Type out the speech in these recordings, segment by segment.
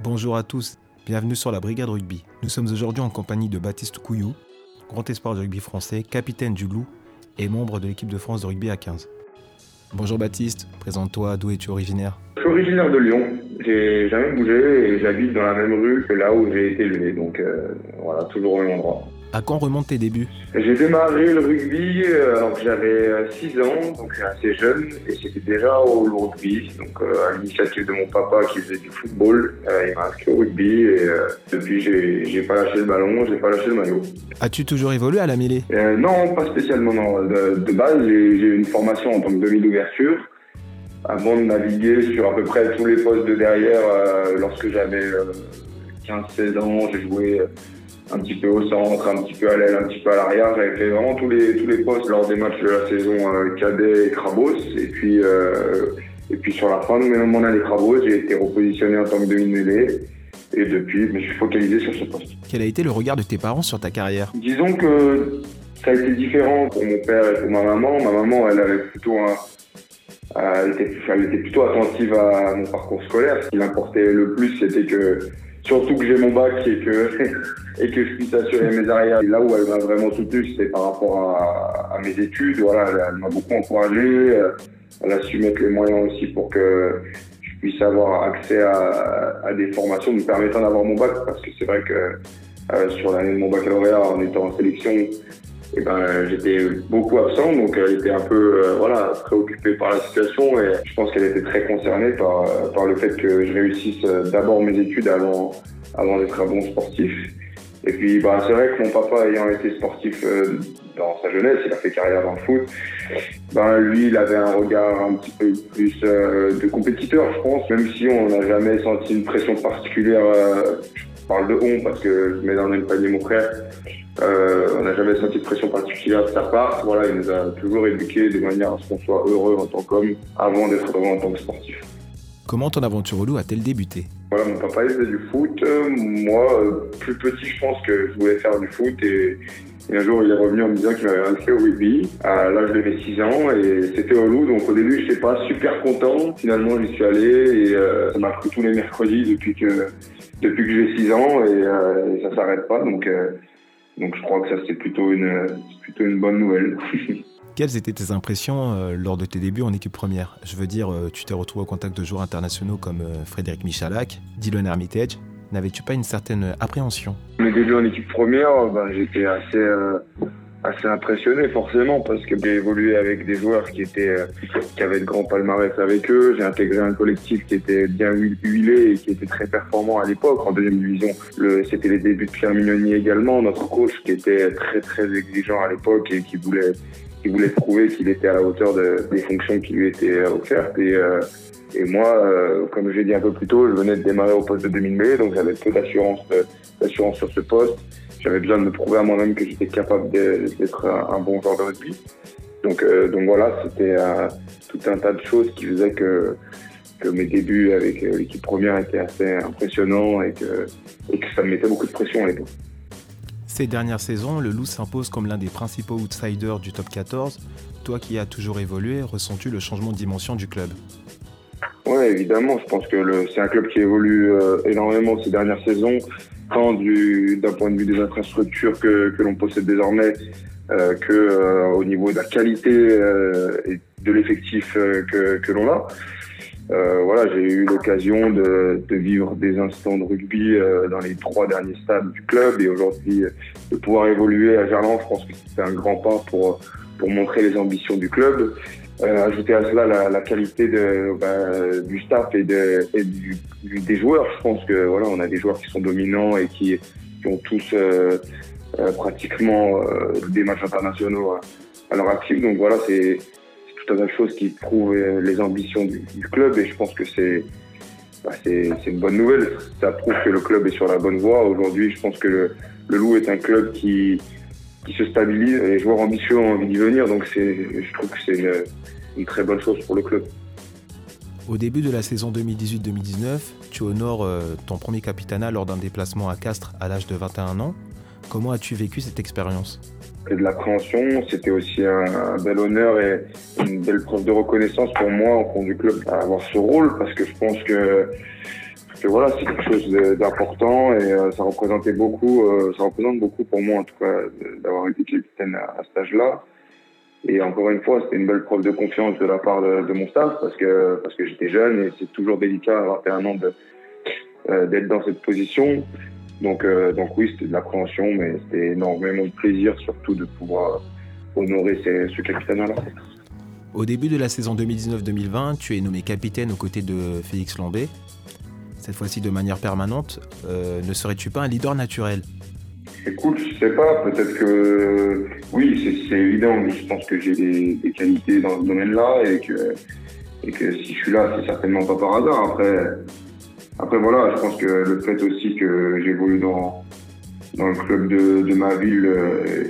Bonjour à tous, bienvenue sur la Brigade Rugby. Nous sommes aujourd'hui en compagnie de Baptiste Couilloud, grand espoir de rugby français, capitaine du GLOU et membre de l'équipe de France de rugby à 15. Bonjour Baptiste, présente-toi, d'où es-tu originaire ? Je suis originaire de Lyon, j'ai jamais bougé et j'habite dans la même rue que là où j'ai été élevé, donc voilà, toujours au même endroit. À quand remontent tes débuts ? J'ai démarré le rugby alors que j'avais 6 ans, donc assez jeune, et c'était déjà au rugby, donc à l'initiative de mon papa qui faisait du football, il m'a inscrit au rugby et depuis j'ai pas lâché le ballon, j'ai pas lâché le maillot. As-tu toujours évolué à la mêlée ? Non, pas spécialement, non. De base, j'ai eu une formation en tant que demi d'ouverture, avant de naviguer sur à peu près tous les postes de derrière. Lorsque j'avais 15-16 ans, j'ai joué un petit peu au centre, un petit peu à l'aile, un petit peu à l'arrière. J'avais fait vraiment tous les postes lors des matchs de la saison cadet et Crabos. Et puis sur la fin de mon année Crabos, j'ai été repositionné en tant que demi-mêlée. Et depuis, je me suis focalisé sur ce poste. Quel a été le regard de tes parents sur ta carrière ? Disons que ça a été différent pour mon père et pour ma maman. Ma maman, elle avait plutôt elle était plutôt attentive à mon parcours scolaire. Ce qui l'importait le plus, c'était que surtout que j'ai mon bac et que je puisse assurer mes arrières. Et là où elle m'a vraiment soutenu, c'était par rapport à mes études. Voilà, elle m'a beaucoup encouragé. Elle a su mettre les moyens aussi pour que je puisse avoir accès à des formations me permettant d'avoir mon bac. Parce que c'est vrai que sur l'année de mon baccalauréat, en étant en sélection, j'étais beaucoup absent, donc elle était un peu préoccupée par la situation et je pense qu'elle était très concernée par le fait que je réussisse d'abord mes études avant d'être un bon sportif. Et puis c'est vrai que mon papa ayant été sportif dans sa jeunesse, il a fait carrière dans le foot, lui il avait un regard un petit peu plus de compétiteur je pense, même si on n'a jamais senti une pression particulière. Je parle de on parce que je mets dans le même panier mon frère. On n'a jamais senti de pression particulière de sa part. Voilà, il nous a toujours éduqués de manière à ce qu'on soit heureux en tant qu'homme avant d'être heureux en tant que sportif. Comment ton aventure au loup a-t-elle débuté ? Voilà, mon papa il faisait du foot. Moi, plus petit, je pense que je voulais faire du foot. Et un jour, il est revenu en me disant qu'il m'avait inscrit au rugby. À l'âge de 6 ans, et c'était au loup. Donc au début, je n'étais pas super content. Finalement, j'y suis allé et ça m'a pris tous les mercredis depuis que j'ai 6 ans et ça ne s'arrête pas. Donc je crois que ça c'est plutôt une bonne nouvelle. Quelles étaient tes impressions lors de tes débuts en équipe première ? Je veux dire, tu t'es retrouvé au contact de joueurs internationaux comme Frédéric Michalak, Dylan Hermitage. N'avais-tu pas une certaine appréhension ? Mes débuts en équipe première, j'étais assez impressionné forcément parce que j'ai évolué avec des joueurs qui avaient de grands palmarès avec eux. J'ai intégré un collectif qui était bien huilé et qui était très performant à l'époque en deuxième division. C'était les débuts de Pierre Mignoni également, notre coach qui était très très exigeant à l'époque et qui voulait prouver qu'il était à la hauteur des fonctions qui lui étaient offertes. Et moi, comme je l'ai dit un peu plus tôt, je venais de démarrer au poste de demi-mêlée, donc j'avais peu d'assurance sur ce poste. J'avais besoin de me prouver à moi-même que j'étais capable d'être un bon joueur de rugby. Donc voilà, c'était tout un tas de choses qui faisaient que mes débuts avec l'équipe première étaient assez impressionnants et que ça me mettait beaucoup de pression à l'époque. Ces dernières saisons, le Loup s'impose comme l'un des principaux outsiders du top 14. Toi qui as toujours évolué, ressens-tu le changement de dimension du club ? Oui, évidemment. Je pense que c'est un club qui évolue énormément ces dernières saisons, tant d'un point de vue des infrastructures que l'on possède désormais, au niveau de la qualité et de l'effectif que l'on a. J'ai eu l'occasion de vivre des instants de rugby dans les 3 derniers stades du club et aujourd'hui de pouvoir évoluer à Gerland, je pense que c'était un grand pas pour montrer les ambitions du club. Ajouter à cela la qualité du staff et des joueurs. Je pense que on a des joueurs qui sont dominants et qui ont tous pratiquement des matchs internationaux à leur actif. Donc voilà, c'est tout un tas de choses qui prouvent les ambitions du club et je pense que c'est une bonne nouvelle. Ça prouve que le club est sur la bonne voie. Aujourd'hui, je pense que le Loup est un club qui se stabilise, les joueurs ambitieux ont envie d'y venir, donc je trouve que c'est une très bonne chose pour le club. Au début de la saison 2018-2019, tu honores ton premier capitanat lors d'un déplacement à Castres à l'âge de 21 ans. Comment as-tu vécu cette expérience ? C'était de l'appréhension, c'était aussi un bel honneur et une belle preuve de reconnaissance pour moi en tant que du club à avoir ce rôle, parce que je pense que que voilà, c'est quelque chose d'important et ça représentait beaucoup, ça représente beaucoup pour moi en tout cas d'avoir été capitaine à cet âge-là. Et encore une fois, c'était une belle preuve de confiance de la part de mon staff parce que j'étais jeune et c'est toujours délicat à 21 ans d'être dans cette position. Donc oui, c'était de l'appréhension, mais c'était énormément de plaisir surtout de pouvoir honorer ce capitaine-là. Au début de la saison 2019-2020, tu es nommé capitaine aux côtés de Félix Lambé, cette fois-ci de manière permanente. Ne serais-tu pas un leader naturel ? Écoute, je sais pas, peut-être que oui, c'est évident. Je pense que j'ai des qualités dans ce domaine-là et que si je suis là, c'est certainement pas par hasard. Après voilà, je pense que le fait aussi que j'évolue dans le club de ma ville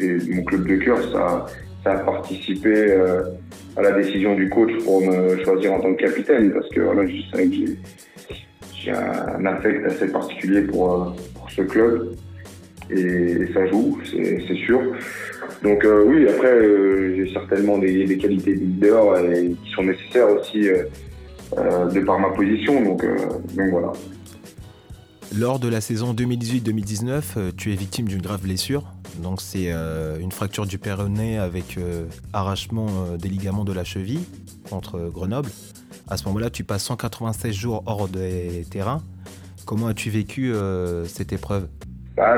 et de mon club de cœur, ça a participé à la décision du coach pour me choisir en tant que capitaine, parce que voilà, je sais que j'ai un affect assez particulier pour ce club. Et ça joue, c'est sûr. Donc oui, après, j'ai certainement des qualités de leader qui sont nécessaires aussi de par ma position. Donc voilà. Lors de la saison 2018-2019, tu es victime d'une grave blessure. Donc c'est une fracture du péroné avec arrachement des ligaments de la cheville contre Grenoble. À ce moment-là, tu passes 196 jours hors des terrains. Comment as-tu vécu cette épreuve ?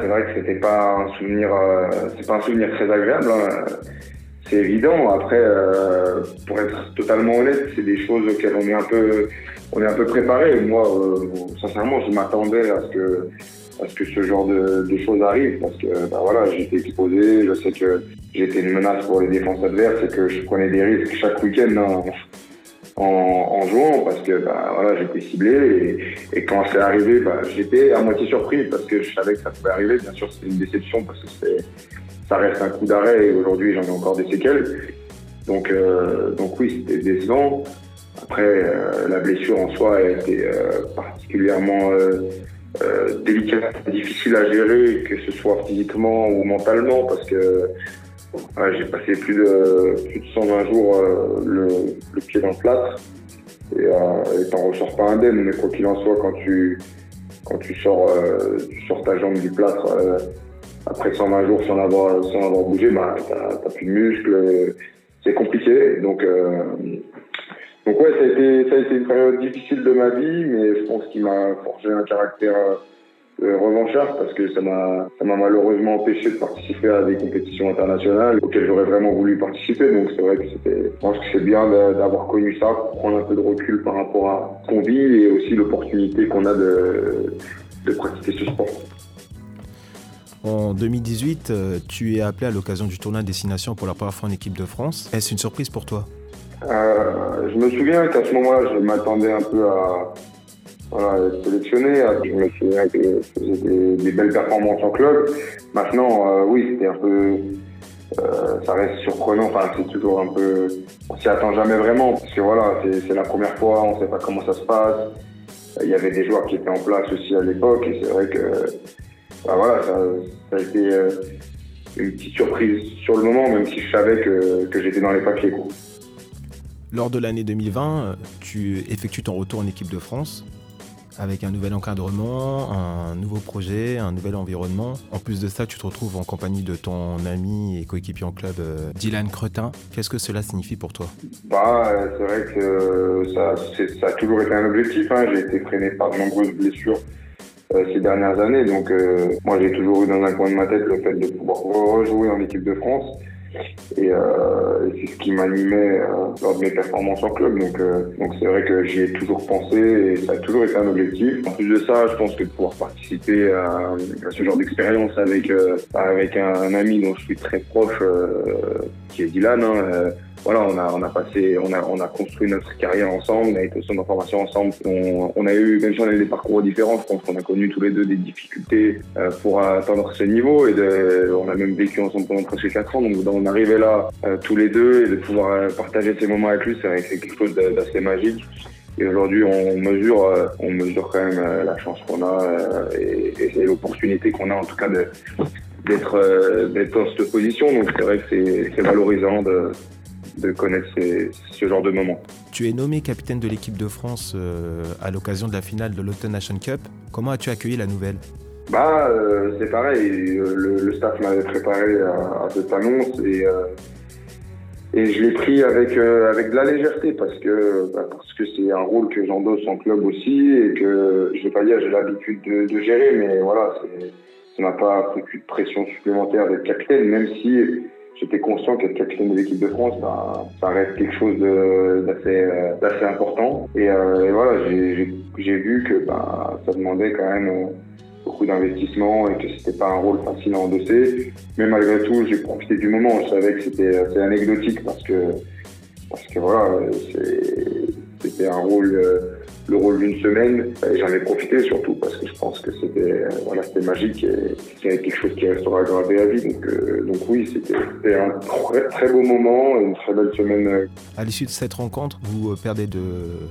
C'est vrai que c'était pas un souvenir, c'est pas un souvenir très agréable, hein. C'est évident. Après, pour être totalement honnête, c'est des choses auxquelles on est un peu préparé. Moi, sincèrement, je m'attendais à ce que ce genre de choses arrive, parce que voilà, j'étais exposé, je sais que j'étais une menace pour les défenses adverses et que je prenais des risques chaque week-end. Hein. En jouant, parce que voilà, j'étais ciblé et quand c'est arrivé, j'étais à moitié surpris parce que je savais que ça pouvait arriver. Bien sûr, c'était une déception parce que ça reste un coup d'arrêt et aujourd'hui j'en ai encore des séquelles. Donc oui, c'était décevant. Après, la blessure en soi a été particulièrement délicate, difficile à gérer, que ce soit physiquement ou mentalement, parce que ouais, j'ai passé plus de 120 jours le pied dans le plâtre et t'en ressors pas indemne, mais quoi qu'il en soit, quand tu sors ta jambe du plâtre après 120 jours sans avoir bougé, t'as plus de muscles, c'est compliqué. Donc ouais, ça a été une période difficile de ma vie, mais je pense qu'il m'a forgé un caractère revanchard, parce que ça m'a malheureusement empêché de participer à des compétitions internationales auxquelles j'aurais vraiment voulu participer. Donc c'est vrai que je pense que c'est bien d'avoir connu ça pour prendre un peu de recul par rapport à ce qu'on vit et aussi l'opportunité qu'on a de pratiquer ce sport. En 2018, tu es appelé à l'occasion du tournoi Destination pour la première fois en équipe de France. Est-ce une surprise pour toi ? Je me souviens qu'à ce moment-là, je m'attendais un peu à... Voilà, être sélectionné. Je me souviens que je faisais des belles performances en club. Maintenant, oui, c'était un peu... ça reste surprenant. Enfin, c'est toujours un peu... On s'y attend jamais vraiment. Parce que voilà, c'est la première fois, on sait pas comment ça se passe. Il y avait des joueurs qui étaient en place aussi à l'époque. Et c'est vrai que... voilà, ça a été une petite surprise sur le moment, même si je savais que j'étais dans les papiers, quoi. Lors de l'année 2020, tu effectues ton retour en équipe de France, avec un nouvel encadrement, un nouveau projet, un nouvel environnement. En plus de ça, tu te retrouves en compagnie de ton ami et coéquipier en club, Dylan Cretin. Qu'est-ce que cela signifie pour toi ? C'est vrai que ça a toujours été un objectif, hein. J'ai été freiné par de nombreuses blessures ces dernières années. Donc moi, j'ai toujours eu dans un coin de ma tête le fait de pouvoir rejouer en équipe de France. Et c'est ce qui m'animait lors de mes performances en club, donc c'est vrai que j'y ai toujours pensé et ça a toujours été un objectif. En plus de ça, je pense que de pouvoir participer à ce genre d'expérience avec un ami dont je suis très proche, qui est Dylan, hein, voilà, on a construit notre carrière ensemble, on a été au centre de formation ensemble, on a eu, même si on avait des parcours différents, je pense qu'on a connu tous les deux des difficultés pour atteindre ce niveau on a même vécu ensemble pendant presque 4 ans, donc on arrivait là tous les deux et de pouvoir partager ces moments avec lui, c'est quelque chose d'assez magique. Et aujourd'hui, on mesure quand même la chance qu'on a et l'opportunité qu'on a en tout cas d'être dans cette position, donc c'est vrai que c'est valorisant de connaître ce genre de moments. Tu es nommé capitaine de l'équipe de France à l'occasion de la finale de l'Autumn Nation Cup. Comment as-tu accueilli la nouvelle ? C'est pareil. Le staff m'avait préparé à cette annonce et je l'ai pris avec de la légèreté parce que c'est un rôle que j'endosse en club aussi et que je vais pas dire j'ai l'habitude de gérer, mais voilà, ça m'a pas foutu de pression supplémentaire d'être capitaine, même si j'étais conscient qu'être capitaine de l'équipe de France, ça reste quelque chose d'assez important. Et voilà, j'ai vu que ça demandait quand même beaucoup d'investissement et que c'était pas un rôle facile à endosser. Mais malgré tout, j'ai profité du moment. Je savais que c'était assez anecdotique parce que voilà, c'était un rôle, le rôle d'une semaine. Et j'en ai profité surtout parce que je pense que c'était magique et c'est quelque chose qui restera gravé à vie. Donc oui, c'était un très, très beau moment et une très belle semaine. À l'issue de cette rencontre, vous perdez de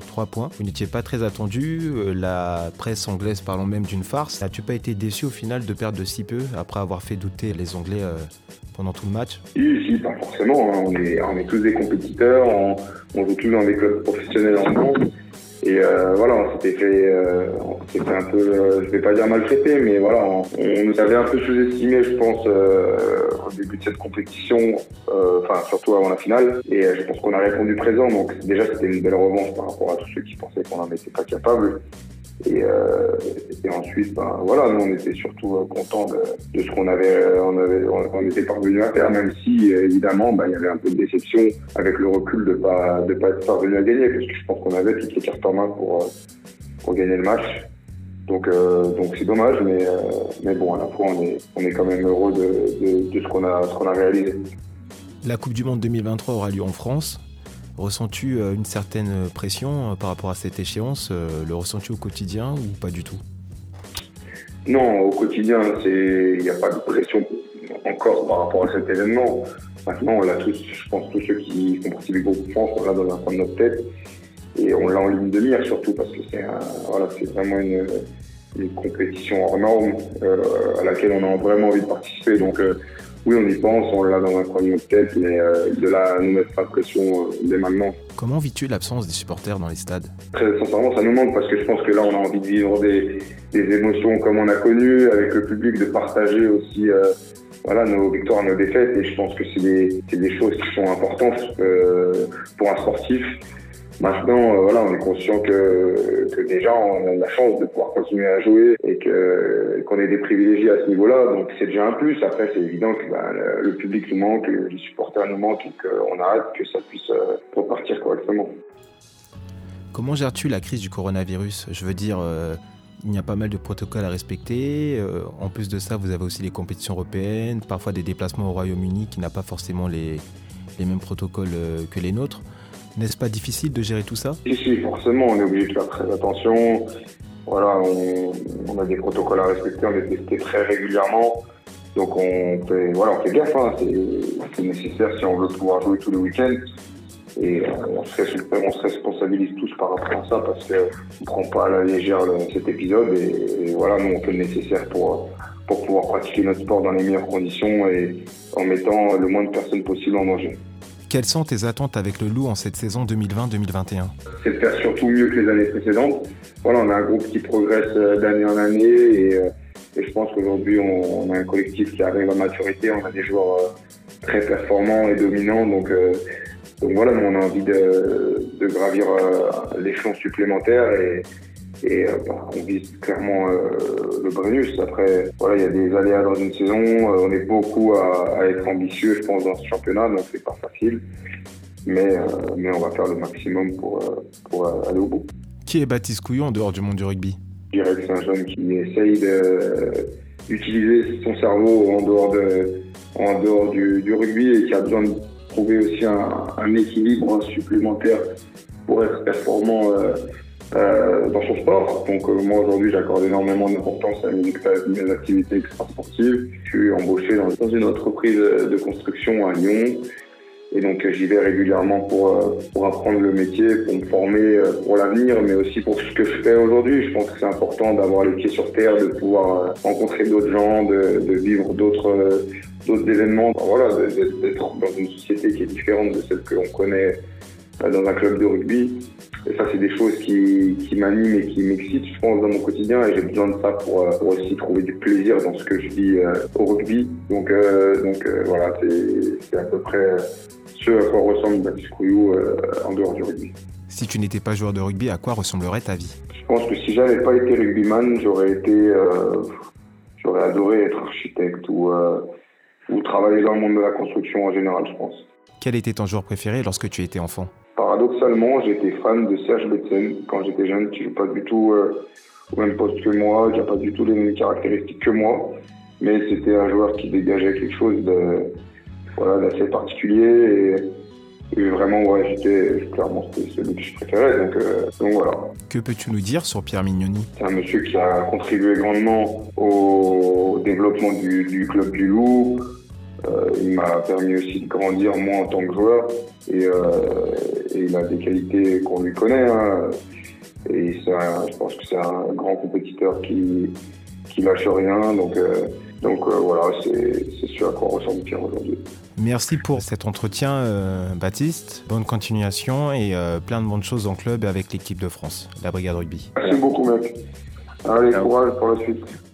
3 points. Vous n'étiez pas très attendu. La presse anglaise parlant même d'une farce. N'as-tu pas été déçu au final de perdre de si peu après avoir fait douter les Anglais pendant tout le match ? Si, pas forcément. On est tous des compétiteurs. On joue tous dans des clubs professionnels en France. Et voilà, on s'était fait un peu, je vais pas dire maltraité, mais voilà, on nous avait un peu sous-estimé, je pense, au début de cette compétition, surtout avant la finale. Et je pense qu'on a répondu présent, donc déjà c'était une belle revanche par rapport à tous ceux qui pensaient qu'on n'en était pas capable. Et ensuite, voilà, nous on était surtout contents de ce qu'on était parvenus à faire, même si évidemment il y avait un peu de déception avec le recul de pas être parvenu à gagner, parce que je pense qu'on avait toutes les cartes en main pour gagner le match. Donc c'est dommage, mais bon, à la fois on est quand même heureux de ce qu'on a réalisé. La Coupe du Monde 2023 aura lieu en France. Ressens-tu une certaine pression par rapport à cette échéance ? Le ressens-tu au quotidien ou pas du tout ? Non, au quotidien, il n'y a pas de pression encore par rapport à cet événement. Maintenant, on l'a tous, je pense, tous ceux qui font partie du groupe France, on l'a dans un coin de notre tête et on l'a en ligne de mire surtout parce que c'est vraiment une compétition hors norme à laquelle on a vraiment envie de participer. Donc, oui, on y pense, on l'a dans un coin de notre tête, mais de là à nous mettre pas de pression dès maintenant. Comment vis-tu l'absence des supporters dans les stades ? Très sincèrement, ça nous manque parce que je pense que là, on a envie de vivre des émotions comme on a connu, avec le public, de partager aussi nos victoires, nos défaites. Et je pense que c'est des choses qui sont importantes pour un sportif. Maintenant, on est conscient que déjà, on a la chance de pouvoir continuer à jouer et qu'on est des privilégiés à ce niveau-là. Donc, c'est déjà un plus. Après, c'est évident que le public nous manque, les supporters nous manquent et qu'on a hâte que ça puisse repartir correctement. Comment gères-tu la crise du coronavirus ? Je veux dire, il y a pas mal de protocoles à respecter. En plus de ça, vous avez aussi les compétitions européennes, parfois des déplacements au Royaume-Uni qui n'a pas forcément les mêmes protocoles que les nôtres. N'est-ce pas difficile de gérer tout ça ? Si, forcément, on est obligé de faire très attention. Voilà, on a des protocoles à respecter, on les testé très régulièrement. Donc on fait gaffe, c'est nécessaire si on veut pouvoir jouer tous les week-ends. Et on se responsabilise tous par rapport à ça parce qu'on ne prend pas à la légère cet épisode. Et voilà, nous on fait le nécessaire pour pouvoir pratiquer notre sport dans les meilleures conditions et en mettant le moins de personnes possible en danger. Quelles sont tes attentes avec le GLOU en cette saison 2020-2021 ? C'est de faire surtout mieux que les années précédentes. Voilà, on a un groupe qui progresse d'année en année et je pense qu'aujourd'hui on a un collectif qui arrive à maturité, on a des joueurs très performants et dominants. Donc voilà, nous on a envie de gravir l'échelon supplémentaire et on vise clairement le bonus. Après, voilà, il y a des aléas dans une saison. On est beaucoup à être ambitieux, je pense, dans ce championnat, donc c'est pas facile. Mais on va faire le maximum pour aller au bout. Qui est Baptiste Couilloud en dehors du monde du rugby ? Je dirais que c'est un jeune qui essaye d'utiliser son cerveau en dehors du rugby et qui a besoin de trouver aussi un équilibre supplémentaire pour être performant dans son sport. Donc moi aujourd'hui j'accorde énormément d'importance à mes activités extra-sportives. Je suis embauché dans une entreprise de construction à Lyon et donc j'y vais régulièrement pour apprendre le métier, pour me former pour l'avenir, mais aussi pour ce que je fais aujourd'hui. Je pense que c'est important d'avoir les pieds sur terre, de pouvoir rencontrer d'autres gens, de vivre d'autres événements, d'être dans une société qui est différente de celle que l'on connaît dans un club de rugby. Et ça, c'est des choses qui m'animent et qui m'excitent, je pense, dans mon quotidien. Et j'ai besoin de ça pour aussi trouver du plaisir dans ce que je vis au rugby. Donc, voilà, c'est à peu près ce à quoi ressemble Baptiste Couilloud en dehors du rugby. Si tu n'étais pas joueur de rugby, à quoi ressemblerait ta vie ? Je pense que si j'avais pas été rugbyman, j'aurais adoré être architecte ou travailler dans le monde de la construction en général, je pense. Quel était ton joueur préféré lorsque tu étais enfant ? Paradoxalement, j'étais fan de Serge Betzen quand j'étais jeune, qui ne joue pas du tout au même poste que moi, qui n'a pas du tout les mêmes caractéristiques que moi, mais c'était un joueur qui dégageait quelque chose d'assez particulier et vraiment, ouais, c'était celui que je préférais, donc voilà. Que peux-tu nous dire sur Pierre Mignoni ? C'est un monsieur qui a contribué grandement au développement du club du Loup. Il m'a permis aussi de grandir, moi, en tant que joueur, et il a des qualités qu'on lui connaît, hein. Et je pense que c'est un grand compétiteur qui lâche rien, donc, voilà, c'est ce à quoi ressemble Pierre aujourd'hui. Merci pour cet entretien, Baptiste. Bonne continuation et plein de bonnes choses en club avec l'équipe de France, la Brigade Rugby. Merci beaucoup, mec. Allez, courage pour la suite.